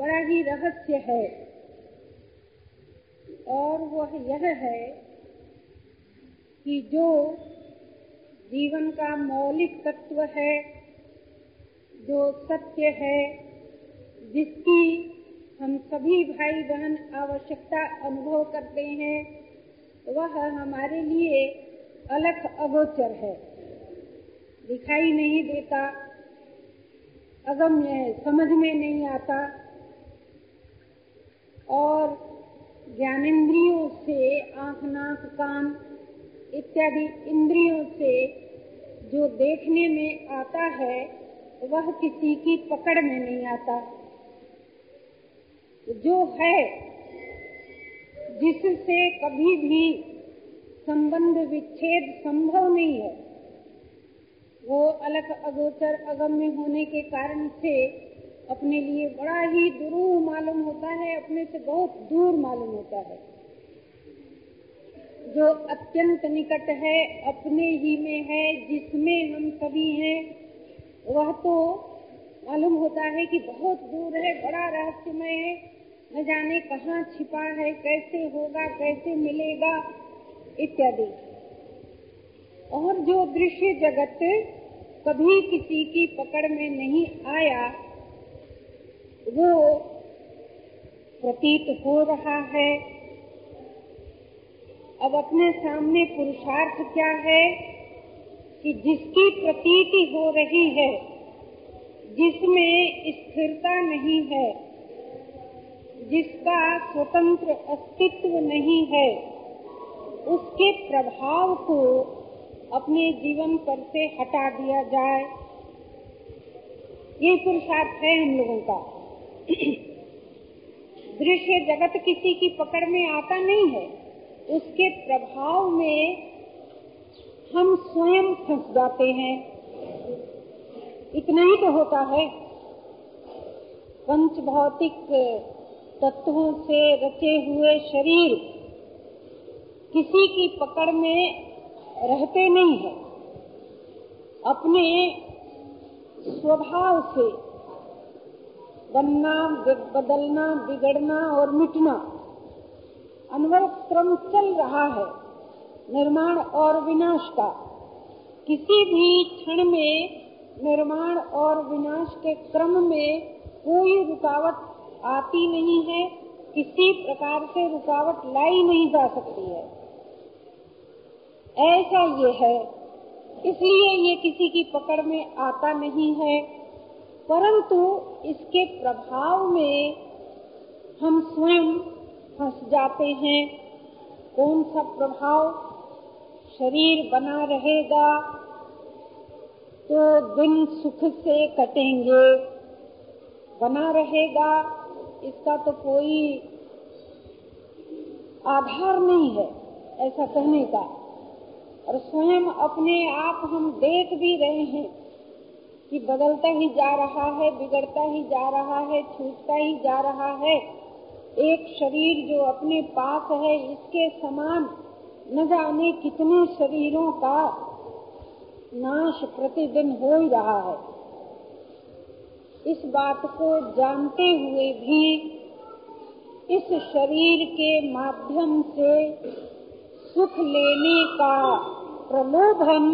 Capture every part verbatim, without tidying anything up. बड़ा ही रहस्य है, और वह यह है कि जो जीवन का मौलिक तत्व है, जो सत्य है, जिसकी हम सभी भाई बहन आवश्यकता अनुभव करते हैं, वह हमारे लिए अलग अगोचर है, दिखाई नहीं देता, अगम्य है, समझ में नहीं आता, और ज्ञानेंद्रियों से आँख नाक कान इत्यादि इंद्रियों से जो देखने में आता है वह किसी की पकड़ में नहीं आता। जो है, जिससे कभी भी संबंध विच्छेद संभव नहीं है, वो अलग अगोचर अगम्य होने के कारण से अपने लिए बड़ा ही दुरूह मालूम होता है, अपने से बहुत दूर मालूम होता है। जो अत्यंत निकट है, अपने ही में है, जिसमें हम सभी हैं, वह तो मालूम होता है कि बहुत दूर है, बड़ा रहस्यमय है, न जाने कहाँ छिपा है, कैसे होगा, कैसे मिलेगा इत्यादि। और जो दृश्य जगत कभी किसी की पकड़ में नहीं आया, वो प्रतीत हो रहा है। अब अपने सामने पुरुषार्थ क्या है कि जिसकी प्रतीति हो रही है, जिसमें स्थिरता नहीं है, जिसका स्वतंत्र अस्तित्व नहीं है, उसके प्रभाव को अपने जीवन पर से हटा दिया जाए, ये पुरुषार्थ है हम लोगों का। दृश्य जगत किसी की पकड़ में आता नहीं है, उसके प्रभाव में हम स्वयं फंस जाते हैं। इतना ही तो होता है। पंच भौतिक तत्वों से रचे हुए शरीर किसी की पकड़ में रहते नहीं है, अपने स्वभाव से बनना, बदलना, बिगड़ना और मिटना अनवरत क्रम चल रहा है, निर्माण और विनाश का। किसी भी क्षण में निर्माण और विनाश के क्रम में कोई रुकावट आती नहीं है, किसी प्रकार से रुकावट लाई नहीं जा सकती है, ऐसा ये है। इसलिए ये किसी की पकड़ में आता नहीं है, परंतु इसके प्रभाव में हम स्वयं फंस जाते हैं। कौन सा प्रभाव? शरीर बना रहेगा तो दिन सुख से कटेंगे, बना रहेगा इसका तो कोई आधार नहीं है ऐसा कहने का। और स्वयं अपने आप हम देख भी रहे हैं कि बदलता ही जा रहा है, बिगड़ता ही जा रहा है, छूटता ही जा रहा है। एक शरीर जो अपने पास है, इसके समान न जाने कितने शरीरों का नाश प्रतिदिन हो ही रहा है। इस बात को जानते हुए भी इस शरीर के माध्यम से सुख लेने का प्रलोभन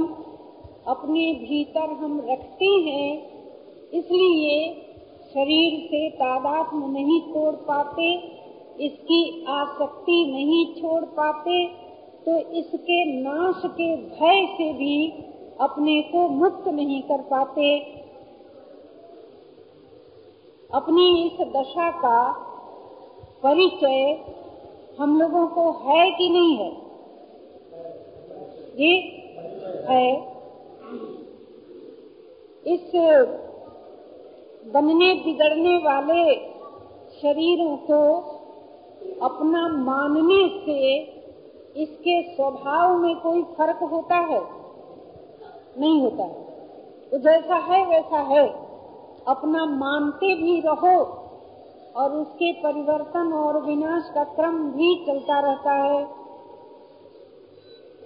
अपने भीतर हम रखते हैं, इसलिए शरीर से तादात्म्य नहीं तोड़ पाते, इसकी आसक्ति नहीं छोड़ पाते, तो इसके नाश के भय से भी अपने को मुक्त नहीं कर पाते। अपनी इस दशा का परिचय हम लोगों को है कि नहीं है? ये है। इस बनने बिगड़ने वाले शरीरों को अपना मानने से इसके स्वभाव में कोई फर्क होता है? नहीं होता है। तो जैसा है वैसा है, अपना मानते भी रहो और उसके परिवर्तन और विनाश का क्रम भी चलता रहता है,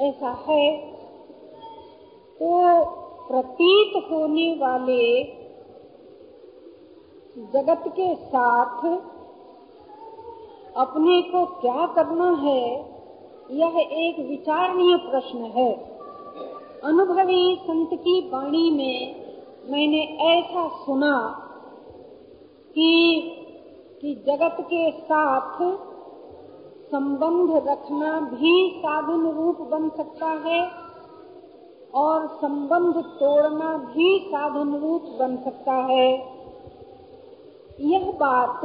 ऐसा है। तो प्रतीत होने वाले जगत के साथ अपने को क्या करना है, यह एक विचारणीय प्रश्न है। अनुभवी संत की वाणी में मैंने ऐसा सुना कि कि जगत के साथ संबंध रखना भी साधन रूप बन सकता है और संबंध तोड़ना भी साधन रूप बन सकता है। यह बात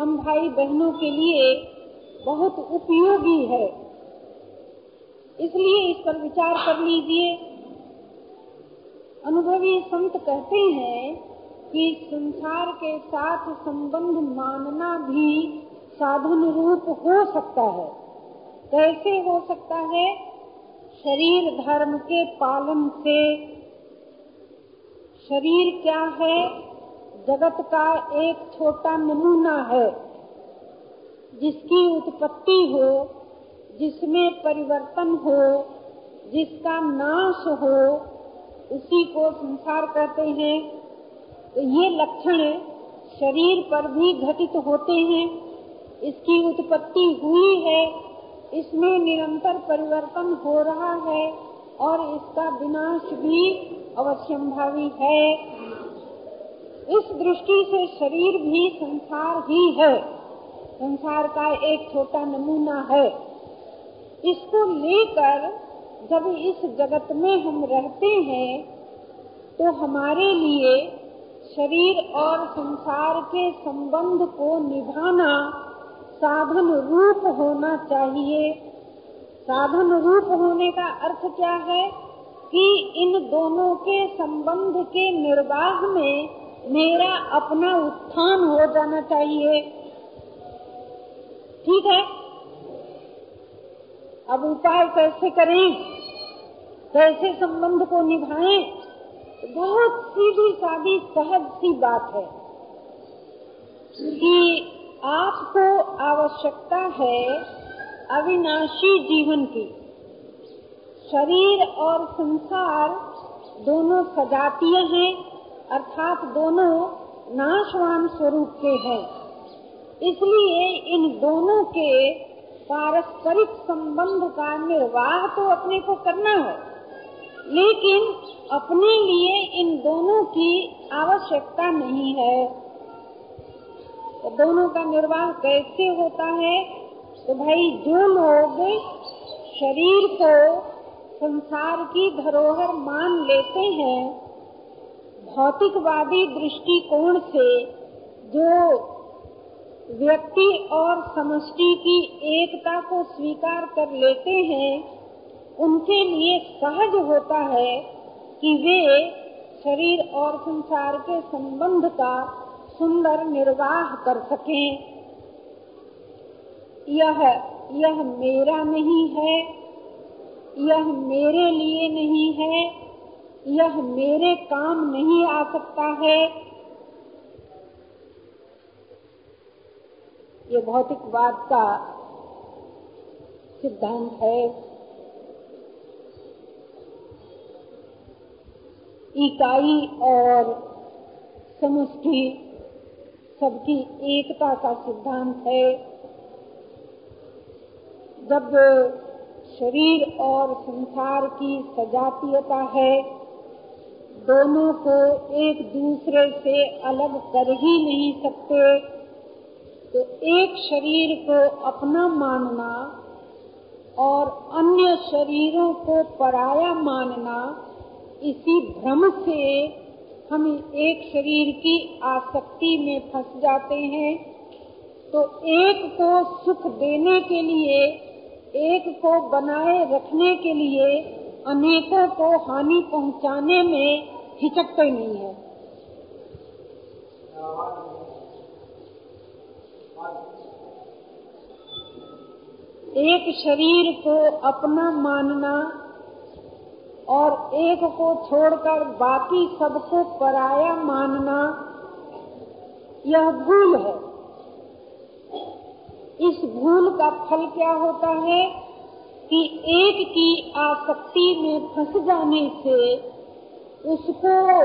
हम भाई बहनों के लिए बहुत उपयोगी है, इसलिए इस पर विचार कर लीजिए। अनुभवी संत कहते हैं कि संसार के साथ संबंध मानना भी साधन रूप हो सकता है। कैसे हो सकता है? शरीर धर्म के पालन से। शरीर क्या है? जगत का एक छोटा नमूना है जिसकी उत्पत्ति हो, जिसमें परिवर्तन हो, जिसका नाश हो, उसी को संसार कहते हैं। तो ये लक्षण शरीर पर भी घटित होते हैं। इसकी उत्पत्ति हुई है, इसमें निरंतर परिवर्तन हो रहा है और इसका विनाश भी अवश्यंभावी है। इस दृष्टि से शरीर भी संसार ही है, संसार का एक छोटा नमूना है। इसको लेकर जब इस जगत में हम रहते हैं तो हमारे लिए शरीर और संसार के संबंध को निभाना साधन रूप होना चाहिए। साधन रूप होने का अर्थ क्या है? कि इन दोनों के संबंध के निर्वाह में मेरा अपना उत्थान हो जाना चाहिए। ठीक है, अब उपाय कैसे करें, कैसे संबंध को निभाएं? बहुत सीधी सादी सहज सी बात है कि आपको आवश्यकता है अविनाशी जीवन की। शरीर और संसार दोनों सजातीय हैं, अर्थात दोनों नाशवान स्वरूप के हैं। इसलिए इन दोनों के पारस्परिक संबंध का निर्वाह तो अपने को करना है, लेकिन अपने लिए इन दोनों की आवश्यकता नहीं है। तो दोनों का निर्वाह कैसे होता है? तो भाई, जो लोग शरीर को संसार की धरोहर मान लेते हैं, भौतिकवादी दृष्टिकोण से जो व्यक्ति और समष्टि की एकता को स्वीकार कर लेते हैं, उनके लिए सहज होता है कि वे शरीर और संसार के संबंध का सुंदर निर्वाह कर सकें। यह यह मेरा नहीं है, यह मेरे लिए नहीं है, यह मेरे काम नहीं आ सकता है। ये भौतिकवाद का सिद्धांत है। इकाई और समष्टि सबकी एकता का सिद्धांत है। जब शरीर और संसार की सजातीयता है, दोनों को एक दूसरे से अलग कर ही नहीं सकते, तो एक शरीर को अपना मानना और अन्य शरीरों को पराया मानना, इसी भ्रम से हम एक शरीर की आसक्ति में फंस जाते हैं। तो एक को सुख देने के लिए, एक को बनाए रखने के लिए अनेकों को हानि पहुंचाने में हिचकते नहीं है। एक शरीर को अपना मानना और एक को छोड़कर बाकी सबको पराया मानना, यह भूल है। इस भूल का फल क्या होता है? कि एक की आसक्ति में फंस जाने से उसको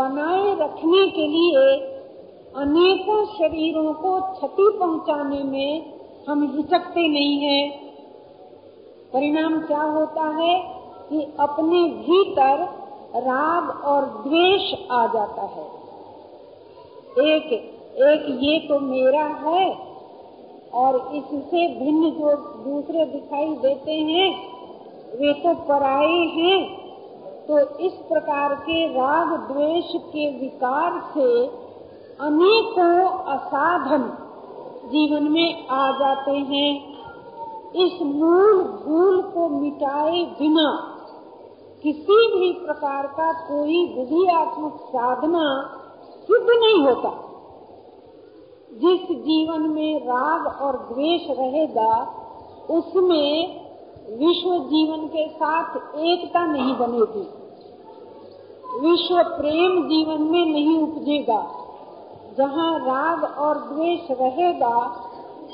बनाए रखने के लिए अनेकों शरीरों को क्षति पहुंचाने में हम हिचकते नहीं हैं। परिणाम क्या होता है कि अपने भीतर राग और द्वेष आ जाता है। एक एक ये तो मेरा है और इससे भिन्न जो दूसरे दिखाई देते हैं वे तो पराये हैं। तो इस प्रकार के राग द्वेष के विकार से अनेकों असाधन जीवन में आ जाते हैं। इस मूल भूल को मिटाए बिना किसी भी प्रकार का कोई विधियात्मक साधना सिद्ध नहीं होता। जिस जीवन में राग और द्वेष रहेगा उसमें विश्व जीवन के साथ एकता नहीं बनेगी, विश्व प्रेम जीवन में नहीं उपजेगा। जहाँ राग और द्वेष रहेगा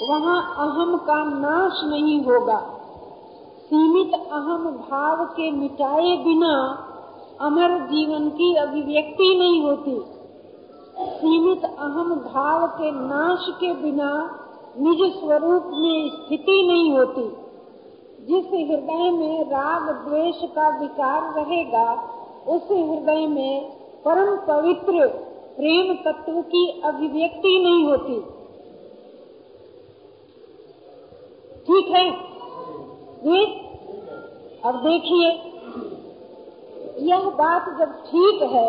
वहाँ अहम का नाश नहीं होगा। सीमित अहम भाव के मिटाए बिना अमर जीवन की अभिव्यक्ति नहीं होती। सीमित अहम भाव के नाश के बिना निज स्वरूप में स्थिति नहीं होती। जिस हृदय में राग द्वेष का विकार रहेगा उस हृदय में परम पवित्र प्रेम तत्व की अभिव्यक्ति नहीं होती। ठीक है जी? अब देखिए, यह बात जब ठीक है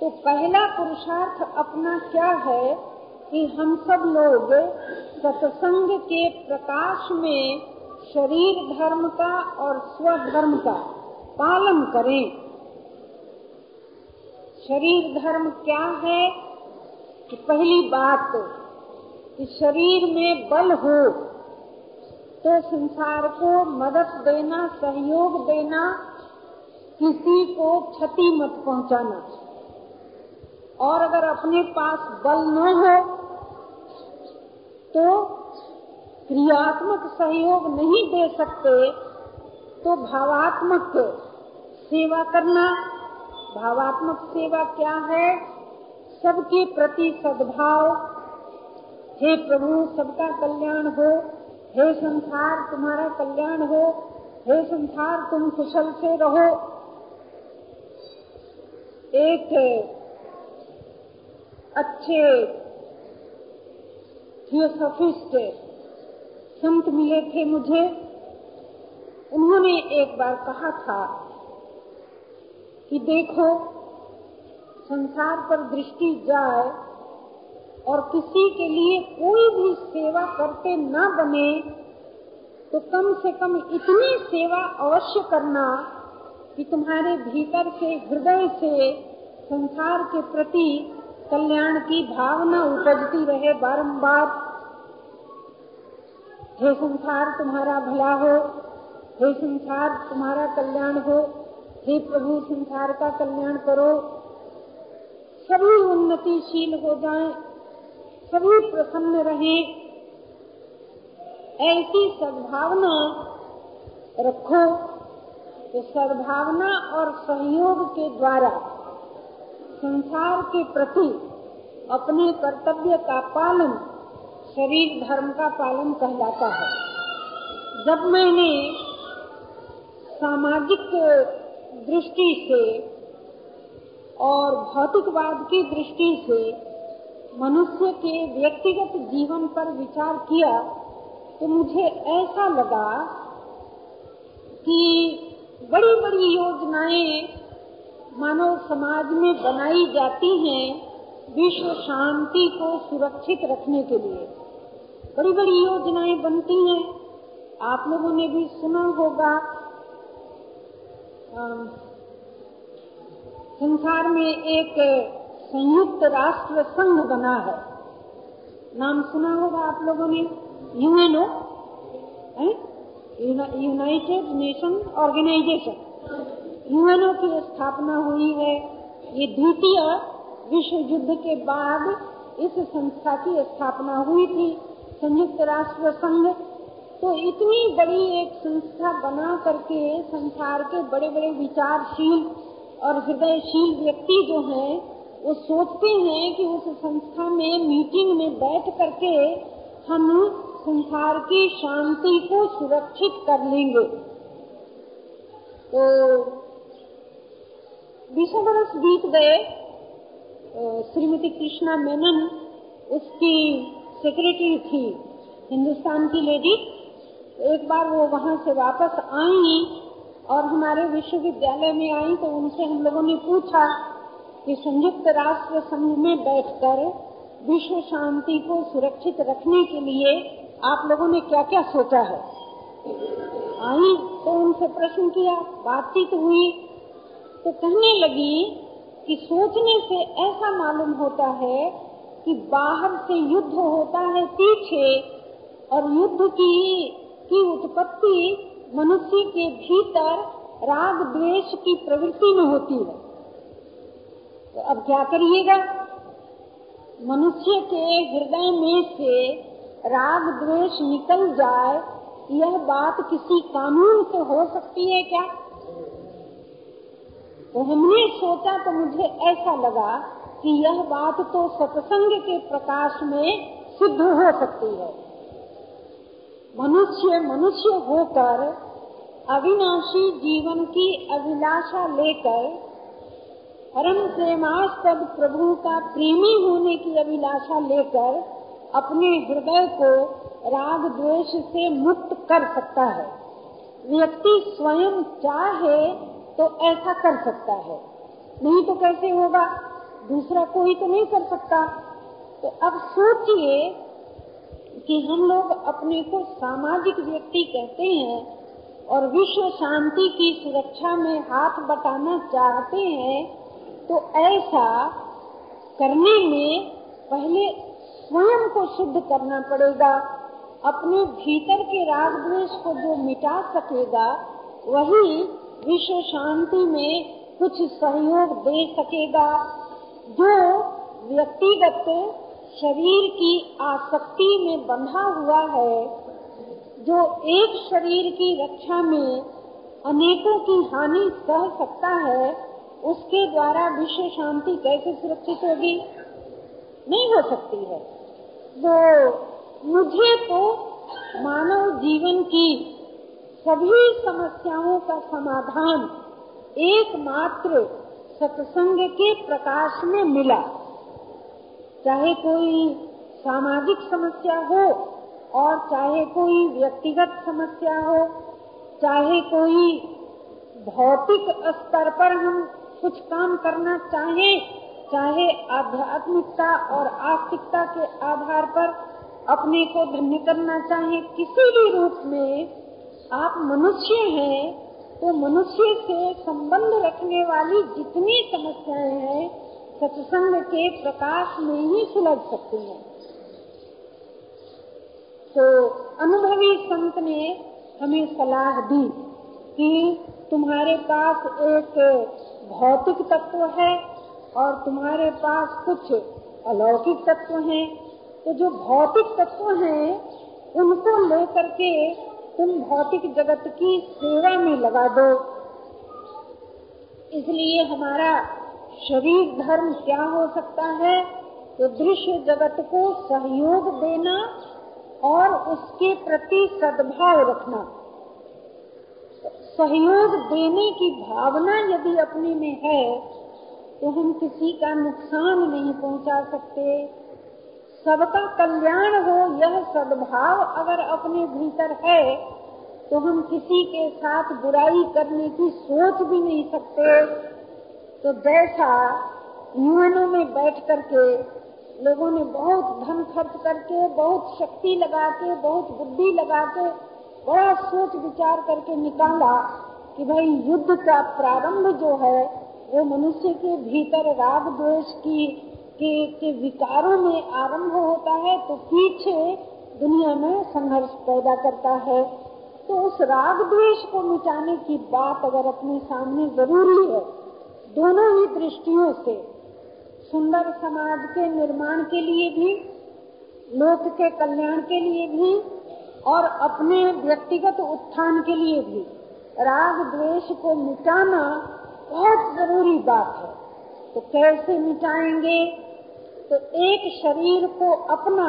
तो पहला पुरुषार्थ अपना क्या है कि हम सब लोग सत्संग के प्रकाश में शरीर धर्म का और स्वधर्म का पालन करें। शरीर धर्म क्या है कि पहली बात कि शरीर में बल हो तो संसार को मदद देना, सहयोग देना, किसी को क्षति मत पहुंचाना। और अगर अपने पास बल न हो तो क्रियात्मक सहयोग नहीं दे सकते तो भावात्मक सेवा करना। भावात्मक सेवा क्या है? सबके प्रति सद्भाव, हे प्रभु सबका कल्याण हो, हे संसार तुम्हारा कल्याण हो, हे संसार तुम कुशल से रहो। एक अच्छे थियोसोफिस्ट संत मिले थे मुझे, उन्होंने एक बार कहा था कि देखो संसार पर दृष्टि जाए और किसी के लिए कोई भी सेवा करते ना बने तो कम से कम इतनी सेवा अवश्य करना कि तुम्हारे भीतर से, हृदय से संसार के प्रति कल्याण की भावना उपजती रहे बारंबार। हे संसार तुम्हारा भला हो, हे संसार तुम्हारा कल्याण हो, हे प्रभु संसार का कल्याण करो। सभी उन्नतिशील हो जाएं, सभी प्रसन्न रहें, ऐसी सद्भावना रखो। तो सद्भावना और सहयोग के द्वारा संसार के प्रति अपने कर्तव्य का पालन शरीर धर्म का पालन कहलाता है। जब मैंने सामाजिक दृष्टि से और भौतिकवाद की दृष्टि से मनुष्य के व्यक्तिगत जीवन पर विचार किया तो मुझे ऐसा लगा कि बड़ी बड़ी योजनाएं मानव समाज में बनाई जाती हैं विश्व शांति को सुरक्षित रखने के लिए। बड़ी बड़ी योजनाएं बनती हैं, आप लोगों ने भी सुना होगा। आ, संसार में एक संयुक्त राष्ट्र संघ बना है, नाम सुना होगा आप लोगों ने, UNO, United Nation organisation. UNO की स्थापना हुई है। ये द्वितीय विश्व युद्ध के बाद इस संस्था की स्थापना हुई थी, संयुक्त राष्ट्र संघ। तो इतनी बड़ी एक संस्था बना करके संसार के बड़े बड़े विचारशील और हृदयशील व्यक्ति जो हैं वो सोचते हैं कि उस संस्था में मीटिंग में बैठ करके हम संसार की शांति को सुरक्षित कर लेंगे। तो बीसों वर्ष बीत गए। श्रीमती कृष्णा मेनन उसकी सेक्रेटरी थी, हिंदुस्तान की लेडी। एक बार वो वहाँ से वापस आई और हमारे विश्वविद्यालय में आई तो उनसे हम लोगों ने पूछा कि संयुक्त राष्ट्र संघ में बैठकर विश्व शांति को सुरक्षित रखने के लिए आप लोगों ने क्या क्या सोचा है। आई तो उनसे प्रश्न किया, बातचीत हुई तो कहने लगी कि सोचने से ऐसा मालूम होता है कि बाहर से युद्ध होता है पीछे, और युद्ध की की उत्पत्ति मनुष्य के भीतर राग द्वेष की प्रवृत्ति में होती है। तो अब क्या करिएगा, मनुष्य के हृदय में से राग द्वेष निकल जाए, यह बात किसी कानून से हो सकती है क्या? तो हमने सोचा तो मुझे ऐसा लगा कि यह बात तो सत्संग के प्रकाश में सिद्ध हो सकती है। मनुष्य मनुष्य होकर अविनाशी जीवन की अभिलाषा लेकर परम प्रेमास्पद प्रभु का प्रेमी होने की अभिलाषा लेकर अपने हृदय को राग द्वेष से मुक्त कर सकता है। व्यक्ति स्वयं चाहे तो ऐसा कर सकता है, नहीं तो कैसे होगा, दूसरा कोई तो नहीं कर सकता। तो अब सोचिए कि हम लोग अपने को सामाजिक व्यक्ति कहते हैं और विश्व शांति की सुरक्षा में हाथ बटाना चाहते हैं, तो ऐसा करने में पहले स्वयं को शुद्ध करना पड़ेगा। अपने भीतर के राग द्वेष को जो मिटा सकेगा वही विश्व शांति में कुछ सहयोग दे सकेगा। जो व्यक्तिगत शरीर की आसक्ति में बंधा हुआ है, जो एक शरीर की रक्षा में अनेकों की हानि सह सकता है, उसके द्वारा विश्व शांति कैसे सुरक्षित होगी? नहीं हो सकती है। तो मुझे तो मानव जीवन की सभी समस्याओं का समाधान एकमात्र सत्संग के प्रकाश में मिला। चाहे कोई सामाजिक समस्या हो और चाहे कोई व्यक्तिगत समस्या हो, चाहे कोई भौतिक स्तर पर हम कुछ काम करना चाहे, चाहे आध्यात्मिकता और आस्तिकता के आधार पर अपने को धन्य करना चाहे, किसी भी रूप में आप मनुष्य हैं, तो मनुष्य से संबंध रखने वाली जितनी समस्याएं हैं सत्संग के प्रकाश में ही सुलझ सकती हैं। तो अनुभवी संत ने हमें सलाह दी कि तुम्हारे पास एक भौतिक तत्व है और तुम्हारे पास कुछ अलौकिक तत्व हैं। तो जो भौतिक तत्व हैं उनको लेकर के तुम भौतिक जगत की सेवा में लगा दो। इसलिए हमारा शरीर धर्म क्या हो सकता है? तो दृश्य जगत को सहयोग देना और उसके प्रति सद्भाव रखना। सहयोग देने की भावना यदि अपने में है तो हम किसी का नुकसान नहीं पहुंचा सकते। सबका कल्याण हो, यह सद्भाव अगर अपने भीतर है तो हम किसी के साथ बुराई करने की सोच भी नहीं सकते। तो जैसा यूएनओ में बैठ करके लोगों ने बहुत धन खर्च करके, बहुत शक्ति लगा के, बहुत बुद्धि लगा के, बड़ा सोच विचार करके निकाला कि भाई युद्ध का प्रारंभ जो है वो मनुष्य के भीतर राग द्वेष की के, के विकारों में आरंभ होता है, तो पीछे दुनिया में संघर्ष पैदा करता है। तो उस राग द्वेष को मिटाने की बात अगर अपने सामने जरूरी है, दोनों ही दृष्टियों से, सुंदर समाज के निर्माण के लिए भी, लोक के कल्याण के लिए भी और अपने व्यक्तिगत उत्थान के लिए भी राग द्वेष को मिटाना बहुत जरूरी बात है। तो कैसे मिटाएंगे? तो एक शरीर को अपना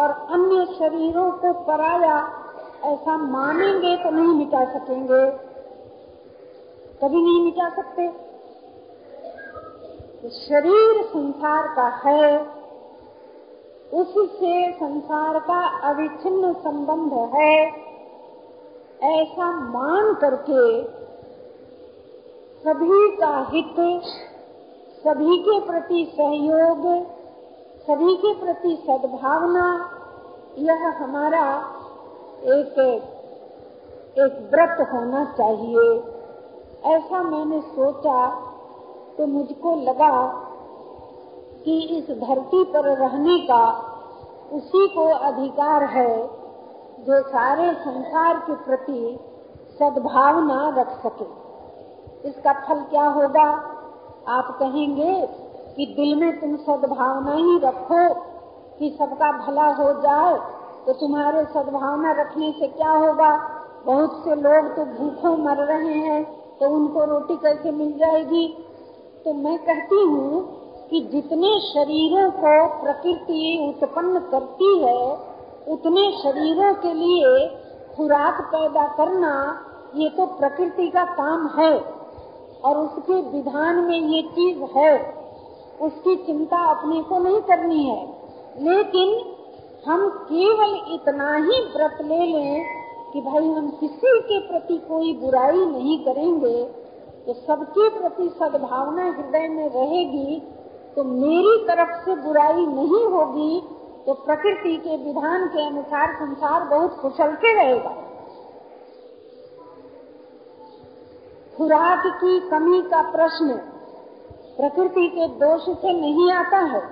और अन्य शरीरों को पराया ऐसा मानेंगे तो नहीं मिटा सकेंगे, कभी नहीं मिटा सकते। शरीर संसार का है, उससे संसार का अविच्छिन्न संबंध है, ऐसा मान करके सभी का हित, सभी के प्रति सहयोग, सभी के प्रति सद्भावना, यह हमारा एक एक व्रत होना चाहिए, ऐसा मैंने सोचा। तो मुझको लगा कि इस धरती पर रहने का उसी को अधिकार है जो सारे संसार के प्रति सद्भावना रख सके। इसका फल क्या होगा? आप कहेंगे कि दिल में तुम सद्भावना ही रखो कि सबका भला हो जाए, तो तुम्हारे सद्भावना रखने से क्या होगा? बहुत से लोग तो भूखों मर रहे हैं, तो उनको रोटी कैसे मिल जाएगी? तो मैं कहती हूँ कि जितने शरीरों को प्रकृति उत्पन्न करती है, उतने शरीरों के लिए खुराक पैदा करना ये तो प्रकृति का काम है, और उसके विधान में ये चीज है, उसकी चिंता अपने को नहीं करनी है। लेकिन हम केवल इतना ही व्रत ले लें कि भाई हम किसी के प्रति कोई बुराई नहीं करेंगे, तो सबके प्रति सद्भावना हृदय में रहेगी, तो मेरी तरफ से बुराई नहीं होगी, तो प्रकृति के विधान के अनुसार संसार बहुत कुशल के रहेगा। खुराक की कमी का प्रश्न प्रकृति के दोष से नहीं आता है,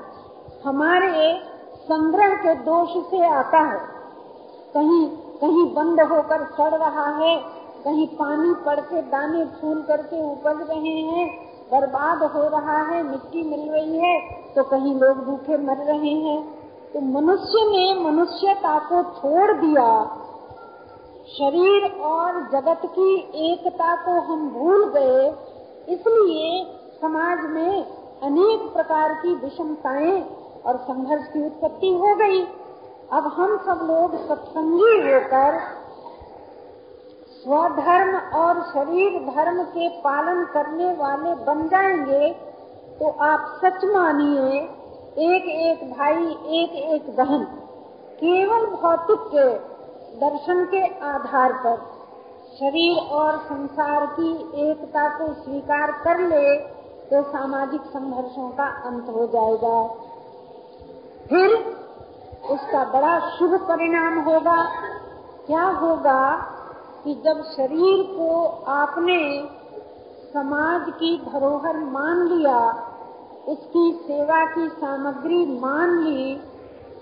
हमारे संग्रह के दोष से आता है। कहीं कहीं बंद होकर सड़ रहा है, कहीं पानी पड़ के दाने फूल करके उपज रहे हैं, बर्बाद हो रहा है, मिट्टी मिल रही है, तो कहीं लोग भूखे मर रहे हैं। तो मनुष्य ने मनुष्यता को छोड़ दिया, शरीर और जगत की एकता को हम भूल गए, इसलिए समाज में अनेक प्रकार की विषमताएं और संघर्ष की उत्पत्ति हो गई। अब हम सब लोग सत्संगी होकर स्वधर्म और शरीर धर्म के पालन करने वाले बन जाएंगे, तो आप सच मानिए एक एक भाई एक एक बहन केवल भौतिक के दर्शन के आधार पर शरीर और संसार की एकता को स्वीकार कर ले, तो सामाजिक संघर्षों का अंत हो जाएगा। फिर उसका बड़ा शुभ परिणाम होगा। क्या होगा कि जब शरीर को आपने समाज की धरोहर मान लिया, उसकी सेवा की सामग्री मान ली,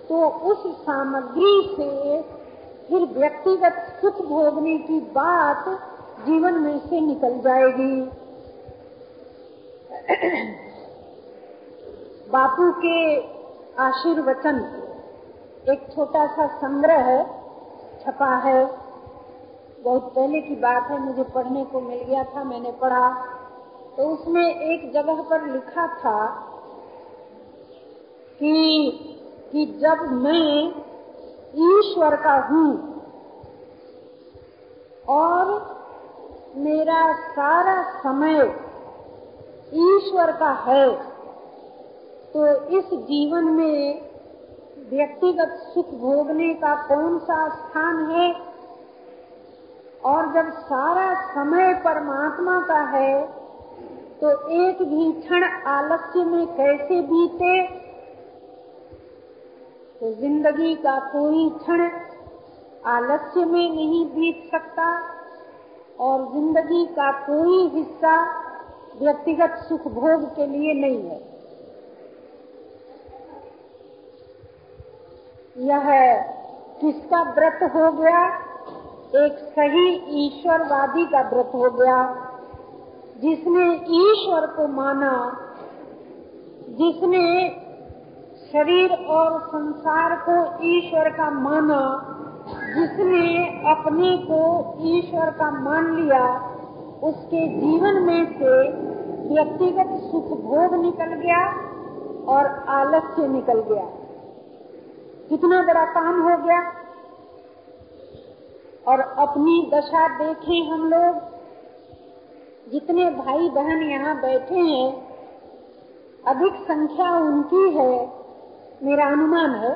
तो उस सामग्री से फिर व्यक्तिगत सुख भोगने की बात जीवन में से निकल जाएगी। बापू के आशीर्वचन एक छोटा सा संग्रह छपा है, बहुत पहले की बात है, मुझे पढ़ने को मिल गया था, मैंने पढ़ा। तो उसमें एक जगह पर लिखा था कि कि जब मैं ईश्वर का हूँ और मेरा सारा समय ईश्वर का है, तो इस जीवन में व्यक्तिगत सुख भोगने का कौन सा स्थान है? और जब सारा समय परमात्मा का है, तो एक भी क्षण आलस्य में कैसे बीते? तो जिंदगी का कोई क्षण आलस्य में नहीं बीत सकता, और जिंदगी का कोई हिस्सा व्यक्तिगत सुख भोग के लिए नहीं है। यह किसका व्रत हो गया? एक सही ईश्वरवादी का व्रत हो गया, जिसने ईश्वर को माना, जिसने शरीर और संसार को ईश्वर का माना, जिसने अपने को ईश्वर का मान लिया, उसके जीवन में से व्यक्तिगत सुख भोग निकल गया और आलस्य निकल गया। कितना बड़ा काम हो गया। और अपनी दशा देखें हम लोग, जितने भाई बहन यहाँ बैठे हैं अधिक संख्या उनकी है, मेरा अनुमान है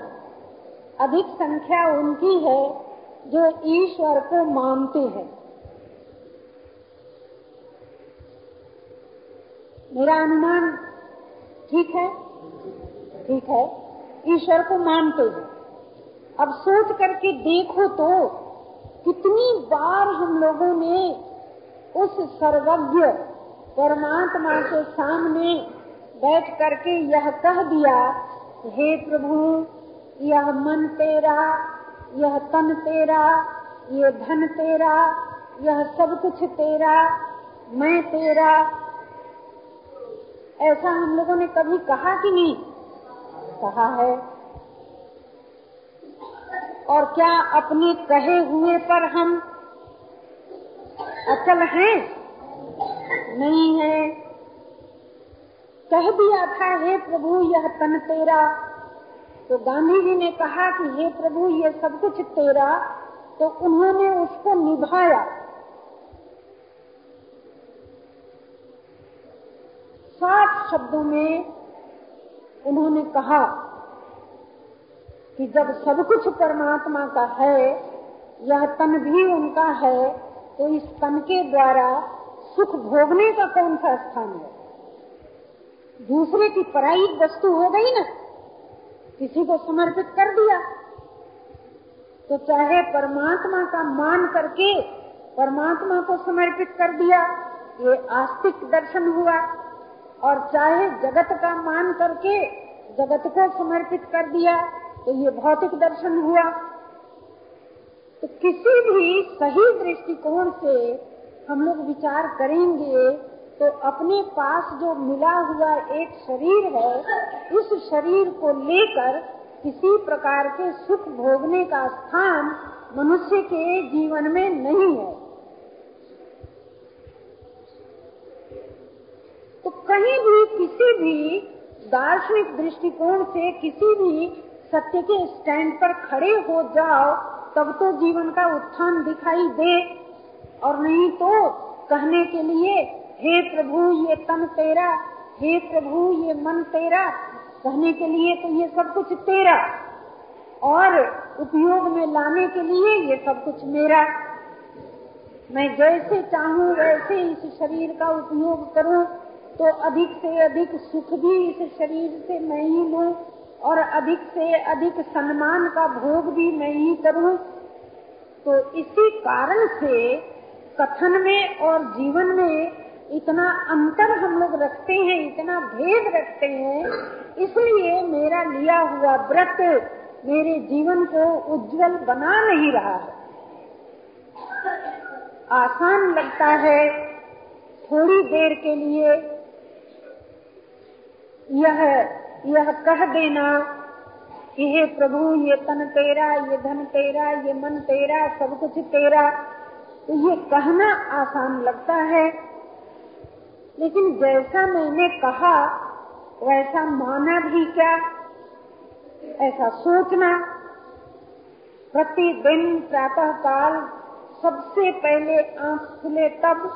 अधिक संख्या उनकी है जो ईश्वर को मानते हैं। मेरा अनुमान ठीक है? ठीक है, ईश्वर को मानते हैं। अब सोच करके देखो तो कितनी बार हम लोगों ने उस सर्वज्ञ परमात्मा के सामने बैठ करके यह कह दिया, हे प्रभु यह मन तेरा, यह तन तेरा, ये धन तेरा, यह सब कुछ तेरा, मैं तेरा। ऐसा हम लोगों ने कभी कहा कि नहीं? कहा है। और क्या अपने कहे हुए पर हम अचल हैं? नहीं है। कह दिया था हे प्रभु यह तन तेरा, तो गांधी जी ने कहा कि हे प्रभु ये सब कुछ तेरा, तो उन्होंने उसको निभाया। सात शब्दों में उन्होंने कहा कि जब सब कुछ परमात्मा का है, यह तन भी उनका है, तो इस तन के द्वारा सुख भोगने का कौन सा स्थान है? दूसरे की पराई वस्तु हो गई ना, किसी को समर्पित कर दिया, तो चाहे परमात्मा का मान करके परमात्मा को समर्पित कर दिया, ये आस्तिक दर्शन हुआ, और चाहे जगत का मान करके जगत को समर्पित कर दिया, तो ये भौतिक दर्शन हुआ। तो किसी भी सही दृष्टिकोण से हम लोग विचार करेंगे तो अपने पास जो मिला हुआ एक शरीर है, इस शरीर को लेकर किसी प्रकार के सुख भोगने का स्थान मनुष्य के जीवन में नहीं है। तो कहीं भी किसी भी दार्शनिक दृष्टिकोण से किसी भी सत्य के स्टैंड पर खड़े हो जाओ, तब तो जीवन का उत्थान दिखाई दे, और नहीं तो कहने के लिए हे प्रभु ये तन तेरा, हे प्रभु ये मन तेरा, कहने के लिए तो ये सब कुछ तेरा, और उपयोग में लाने के लिए ये सब कुछ मेरा, मैं जैसे चाहूँ वैसे इस शरीर का उपयोग करूँ, तो अधिक से अधिक सुख भी इस शरीर से मैं ही लूँ, और अधिक से अधिक सम्मान का भोग भी मैं ही करूँ। तो इसी कारण से कथन में और जीवन में इतना अंतर हम लोग रखते हैं, इतना भेद रखते हैं। इसलिए मेरा लिया हुआ व्रत मेरे जीवन को उज्जवल बना नहीं रहा है। आसान लगता है थोड़ी देर के लिए यह यह कह देना कि हे प्रभु ये तन तेरा, ये धन तेरा, ये मन तेरा, सब कुछ तेरा, तो ये कहना आसान लगता है। लेकिन जैसा मैंने कहा वैसा माना भी क्या, ऐसा सोचना। प्रतिदिन प्रातः काल सबसे पहले आँख खुले तब,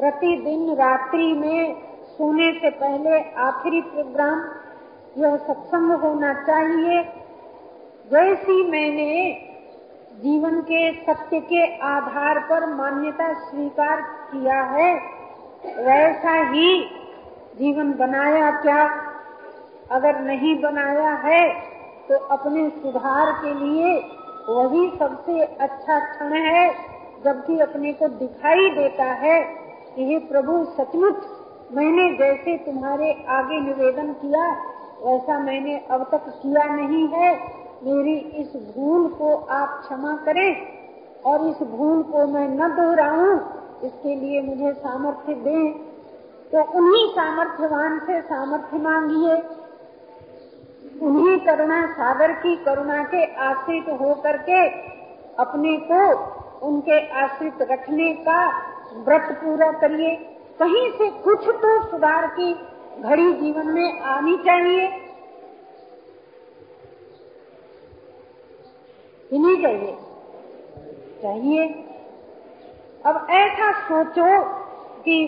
प्रतिदिन रात्रि में सोने से पहले आखिरी प्रोग्राम, यह सत्संग होना चाहिए। जैसी मैंने जीवन के सत्य के आधार पर मान्यता स्वीकार किया है, वैसा ही जीवन बनाया क्या? अगर नहीं बनाया है तो अपने सुधार के लिए वही सबसे अच्छा क्षण है, जबकि अपने को दिखाई देता है कि हे प्रभु सचमुच मैंने जैसे तुम्हारे आगे निवेदन किया वैसा मैंने अब तक किया नहीं है, मेरी इस भूल को आप क्षमा करें और इस भूल को मैं न दोहराऊं, इसके लिए मुझे सामर्थ्य दे। तो उन्हीं सामर्थ्यवान से सामर्थ्य मांगिए, उन्हीं करुणा सागर की करुणा के आश्रित हो करके अपने को उनके आश्रित रखने का व्रत पूरा करिए। कहीं से कुछ तो सुधार की घड़ी जीवन में आनी चाहिए कि नहीं चाहिए? चाहिए। अब ऐसा सोचो कि,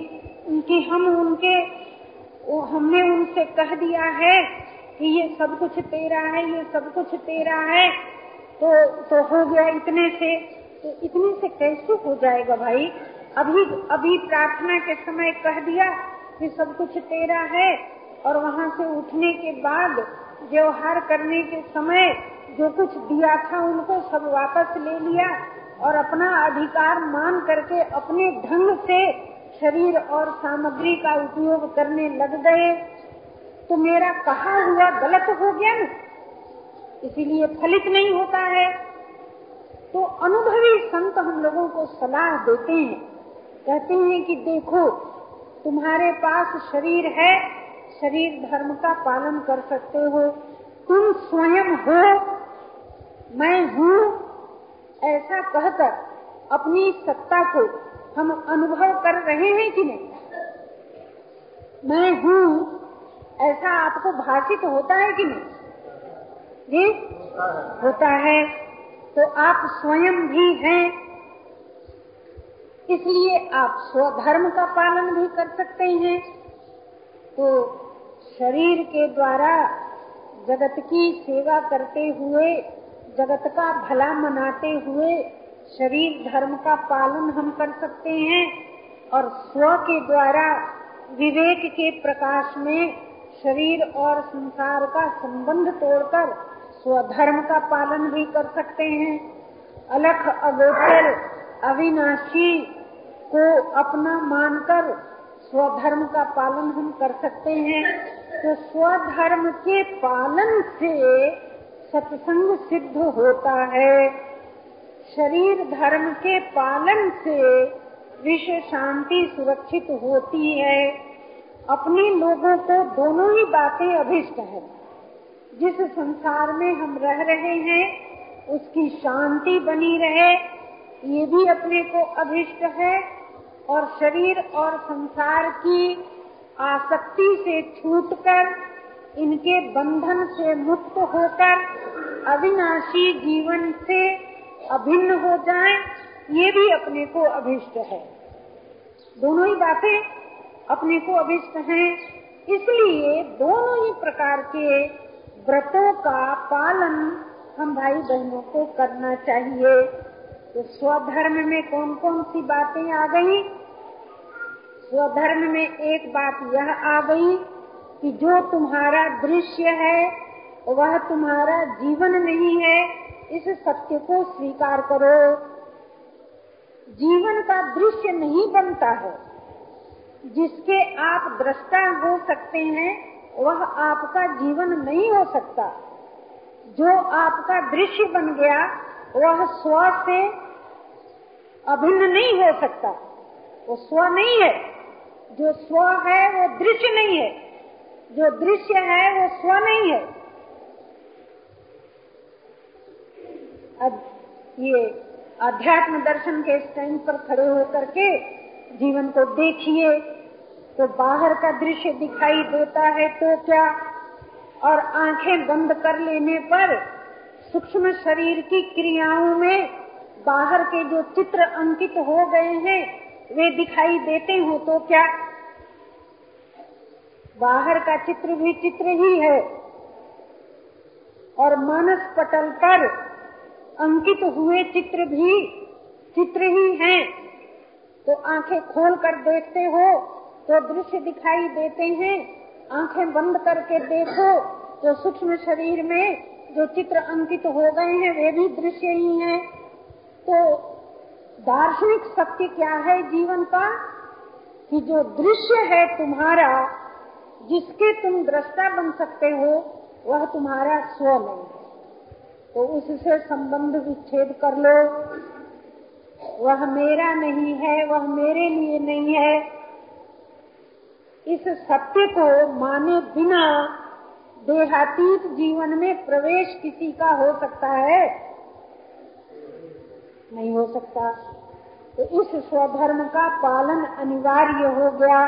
कि हम उनके हमने उनसे कह दिया है कि ये सब कुछ तेरा है, ये सब कुछ तेरा है, तो तो हो गया इतने से। तो इतने से कैसे हो जाएगा भाई? अभी अभी प्रार्थना के समय कह दिया कि सब कुछ तेरा है, और वहाँ से उठने के बाद व्यवहार करने के समय जो कुछ दिया था उनको सब वापस ले लिया, और अपना अधिकार मान करके अपने ढंग से शरीर और सामग्री का उपयोग करने लग गए, तो मेरा कहा हुआ गलत हो गया न, इसीलिए फलित नहीं होता है। तो अनुभवी संत हम लोगों को सलाह देते हैं, कहते हैं कि देखो तुम्हारे पास शरीर है, शरीर धर्म का पालन कर सकते हो, तुम स्वयं हो, मैं हूँ, ऐसा कहकर अपनी सत्ता को हम अनुभव कर रहे हैं कि नहीं? मैं हूँ ऐसा आपको भाषित होता है कि नहीं? जी होता है। तो आप स्वयं भी हैं, इसलिए आप स्वधर्म का पालन भी कर सकते हैं। तो शरीर के द्वारा जगत की सेवा करते हुए, जगत का भला मनाते हुए शरीर धर्म का पालन हम कर सकते हैं, और स्व के द्वारा विवेक के प्रकाश में शरीर और संसार का संबंध तोड़कर स्वधर्म का पालन भी कर सकते हैं। अलख अगोचर अविनाशी को अपना मानकर स्वधर्म का पालन हम कर सकते हैं। तो स्वधर्म के पालन से सत्संग सिद्ध होता है, शरीर धर्म के पालन से विश्व शांति सुरक्षित होती है। अपने लोगों को दोनों ही बातें अभिष्ट है, जिस संसार में हम रह रहे हैं उसकी शांति बनी रहे, ये भी अपने को अभिष्ट है, और शरीर और संसार की आसक्ति से छूटकर, इनके बंधन से मुक्त होकर अविनाशी जीवन से अभिन्न हो जाए, ये भी अपने को अभिष्ट है। दोनों ही बातें अपने को अभिष्ट हैं, इसलिए दोनों ही प्रकार के व्रतों का पालन हम भाई बहनों को करना चाहिए। तो स्वधर्म में कौन कौन सी बातें आ गई? स्वधर्म में एक बात यह आ गई कि जो तुम्हारा दृश्य है वह तुम्हारा जीवन नहीं है, इस सत्य को स्वीकार करो। जीवन का दृश्य नहीं बनता है, जिसके आप दृष्टा हो सकते हैं वह आपका जीवन नहीं हो सकता। जो आपका दृश्य बन गया वह स्व से अभिन्न नहीं हो सकता, वो स्व नहीं है। जो स्व है वो दृश्य नहीं है, जो दृश्य है वो स्व नहीं है। अब ये अध्यात्म दर्शन के स्टैंड पर खड़े होकर के जीवन को देखिए, तो बाहर का दृश्य दिखाई देता है तो क्या, और आंखें बंद कर लेने पर सूक्ष्म शरीर की क्रियाओं में बाहर के जो चित्र अंकित हो गए हैं वे दिखाई देते हो तो क्या? बाहर का चित्र भी चित्र ही है, और मानस पटल पर अंकित हुए चित्र भी चित्र ही हैं। तो आंखें खोल कर देखते हो तो दृश्य दिखाई देते हैं, आंखें बंद करके देखो तो सूक्ष्म शरीर में जो चित्र अंकित हो गए हैं वे भी दृश्य ही हैं। तो दार्शनिक सत्य क्या है जीवन का, कि जो दृश्य है तुम्हारा, जिसके तुम दृष्टा बन सकते हो, वह तुम्हारा स्व नहीं है। तो उससे संबंध विच्छेद कर लो। वह मेरा नहीं है, वह मेरे लिए नहीं है, इस सत्य को माने बिना देहातीत जीवन में प्रवेश किसी का हो सकता है? नहीं हो सकता। तो उस स्वधर्म का पालन अनिवार्य हो गया।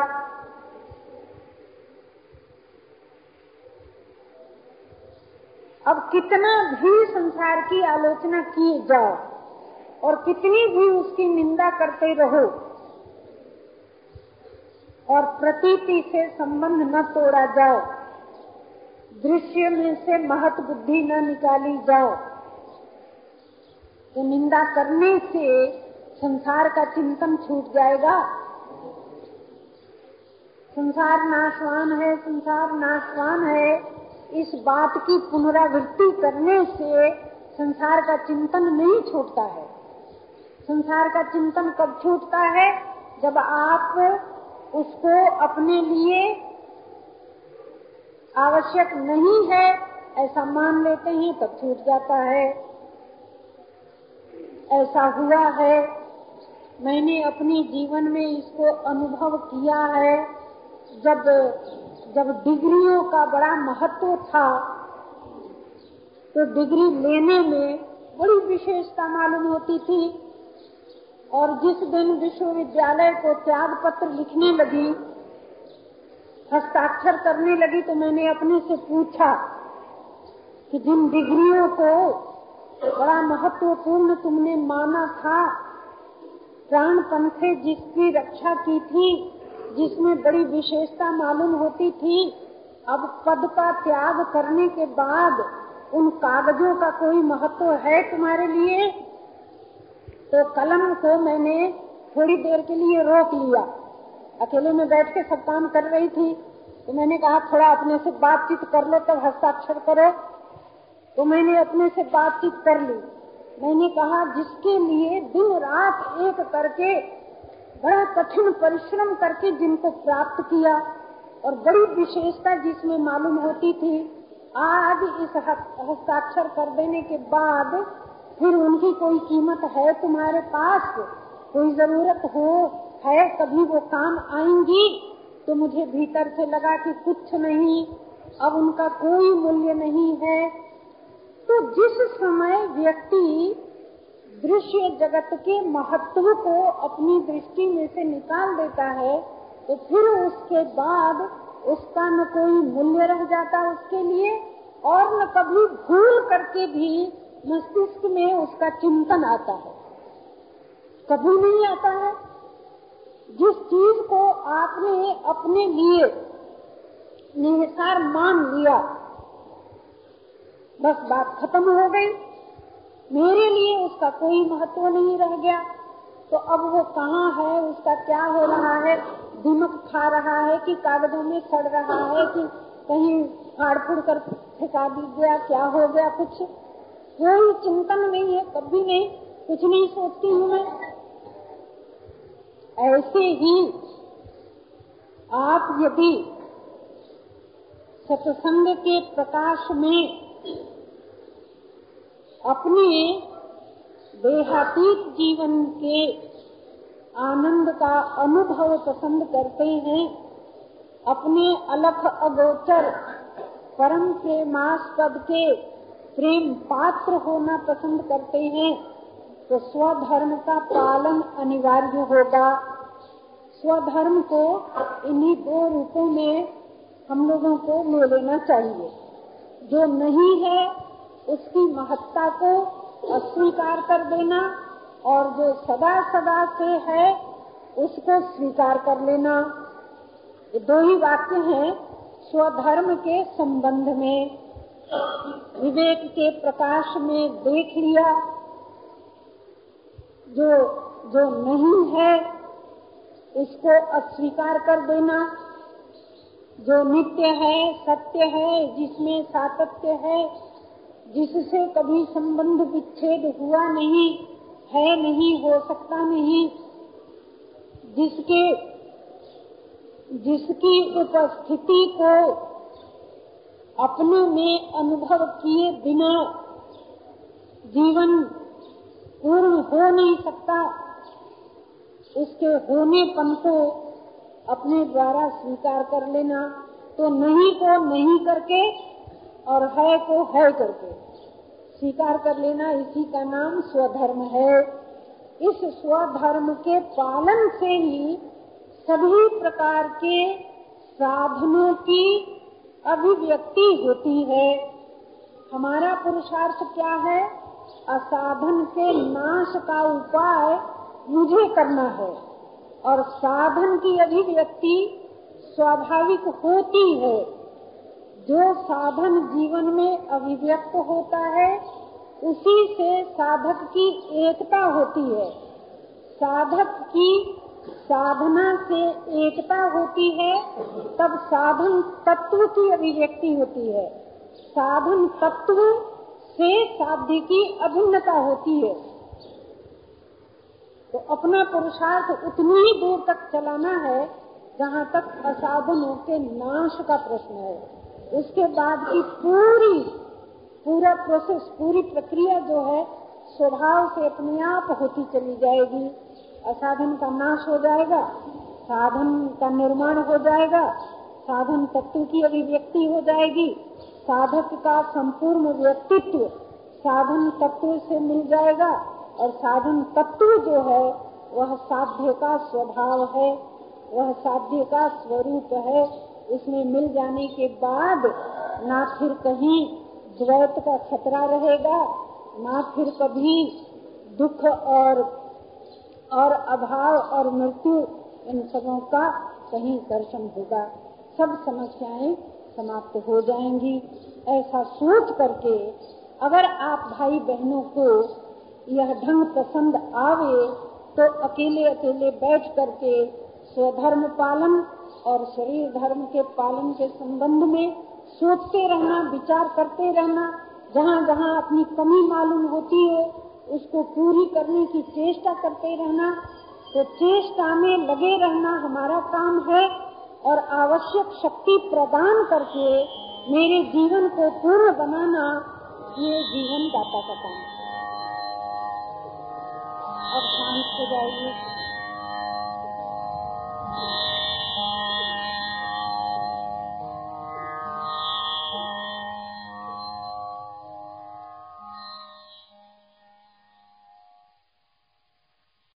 अब कितना भी संसार की आलोचना किए जाओ और कितनी भी उसकी निंदा करते रहो और प्रतीति से संबंध न तोड़ा जाओ, दृश्य में से महत् बुद्धि न निकाली जाओ, तो निंदा करने से संसार का चिंतन छूट जाएगा। संसार नाशवान है, संसार नाशवान है, इस बात की पुनरावृत्ति करने से संसार का चिंतन नहीं छूटता है। संसार का चिंतन कब छूटता है? जब आप उसको अपने लिए आवश्यक नहीं है ऐसा मान लेते हैं तब छूट जाता है। ऐसा हुआ है, मैंने अपने जीवन में इसको अनुभव किया है। जब जब डिग्रियों का बड़ा महत्व था तो डिग्री लेने में बड़ी विशेषता मालूम होती थी, और जिस दिन विश्वविद्यालय को त्याग पत्र लिखने लगी, हस्ताक्षर करने लगी, तो मैंने अपने से पूछा कि जिन डिग्रियों को बड़ा महत्वपूर्ण तुमने माना था, प्राणपण से जिसकी रक्षा की थी, जिसमें बड़ी विशेषता मालूम होती थी, अब पद का त्याग करने के बाद उन कागजों का कोई महत्व है तुम्हारे लिए? तो कलम को मैंने थोड़ी देर के लिए रोक लिया, अकेले में बैठ के सब काम कर रही थी, तो मैंने कहा थोड़ा अपने से बातचीत कर लो तब हस्ताक्षर करो। तो मैंने अपने से बातचीत कर ली। मैंने कहा जिसके लिए दिन रात एक करके बड़ा कठिन परिश्रम करके जिनको प्राप्त किया और बड़ी विशेषता जिसमें मालूम होती थी, आज इस हस्ताक्षर कर देने के बाद फिर उनकी कोई कीमत है तुम्हारे पास? कोई जरूरत हो है कभी वो काम आएंगी? तो मुझे भीतर से लगा कि कुछ नहीं, अब उनका कोई मूल्य नहीं है। तो जिस समय व्यक्ति दृश्य जगत के महत्व को अपनी दृष्टि में से निकाल देता है, तो फिर उसके बाद उसका न कोई मूल्य रह जाता उसके लिए, और न कभी भूल करके भी मस्तिष्क में उसका चिंतन आता है, कभी नहीं आता है। जिस चीज को आपने अपने लिए निहितार्थ मान लिया, बस बात खत्म हो गई, मेरे लिए उसका कोई महत्व नहीं रह गया। तो अब वो कहाँ है, उसका क्या हो रहा है, दिमक खा रहा है कि कागजों में सड़ रहा है कि कहीं फाड़ फूड़ कर फेंका दी गया, क्या हो गया, कुछ कोई चिंतन नहीं है, कभी नहीं, कुछ नहीं सोचती हूँ मैं। ऐसे ही आप यदि सत्संग के प्रकाश में अपने देहातीत जीवन के आनंद का अनुभव पसंद करते हैं, अपने अलख अगोचर परम प्रेमास्पद के प्रेम पात्र होना पसंद करते हैं, तो स्वधर्म का पालन अनिवार्य होगा। स्वधर्म को इन्हीं दो रूपों में हम लोगों को ले लेना चाहिए। जो नहीं है उसकी महत्ता को अस्वीकार कर देना, और जो सदा सदा से है उसको स्वीकार कर लेना। ये दो ही वाक्य हैं स्वधर्म के संबंध में। विवेक के प्रकाश में देख लिया, जो जो नहीं है उसको अस्वीकार कर देना, जो नित्य है, सत्य है, जिसमें सातत्य है, जिससे कभी संबंध विच्छेद हुआ नहीं है, नहीं हो सकता नहीं, जिसके जिसकी उपस्थिति को अपने में अनुभव किए बिना जीवन पूर्ण हो नहीं सकता, उसके होनेपन को अपने द्वारा स्वीकार कर लेना। तो नहीं को नहीं करके और है को है करके स्वीकार कर लेना, इसी का नाम स्वधर्म है। इस स्वधर्म के पालन से ही सभी प्रकार के साधनों की अभिव्यक्ति होती है। हमारा पुरुषार्थ क्या है? असाधन के नाश का उपाय मुझे करना है और साधन की अभिव्यक्ति स्वाभाविक होती है। जो साधन जीवन में अभिव्यक्त होता है उसी से साधक की एकता होती है, साधक की साधना से एकता होती है, तब साधन तत्व की अभिव्यक्ति होती है। साधन तत्व से साध्य की अभिन्नता होती है। तो अपना पुरुषार्थ उतनी ही दूर तक चलाना है जहाँ तक असाधनों के नाश का प्रश्न है। उसके बाद की पूरी पूरा प्रोसेस, पूरी प्रक्रिया जो है स्वभाव से अपने आप होती चली जाएगी। असाधन का नाश हो जाएगा, साधन का निर्माण हो जाएगा, साधन तत्व की अभिव्यक्ति हो जाएगी, साधक का संपूर्ण व्यक्तित्व साधन तत्व से मिल जाएगा और साधन तत्व जो है वह साध्य का स्वभाव है, वह साध्य का स्वरूप है। इसमें मिल जाने के बाद ना फिर कहीं द्वैत का खतरा रहेगा, ना फिर कभी दुख और और अभाव और मृत्यु, इन सबों का कहीं दर्शन होगा। सब समस्याएं समाप्त हो जाएंगी। ऐसा सोच करके अगर आप भाई बहनों को यह ढंग पसंद आवे तो अकेले अकेले बैठ करके स्वधर्म पालन और शरीर धर्म के पालन के संबंध में सोचते रहना, विचार करते रहना। जहाँ जहाँ अपनी कमी मालूम होती है उसको पूरी करने की चेष्टा करते रहना। तो चेष्टा में लगे रहना हमारा काम है और आवश्यक शक्ति प्रदान करके मेरे जीवन को पूर्ण बनाना ये जीवन दाता का काम है। अब शांत हो जाइए।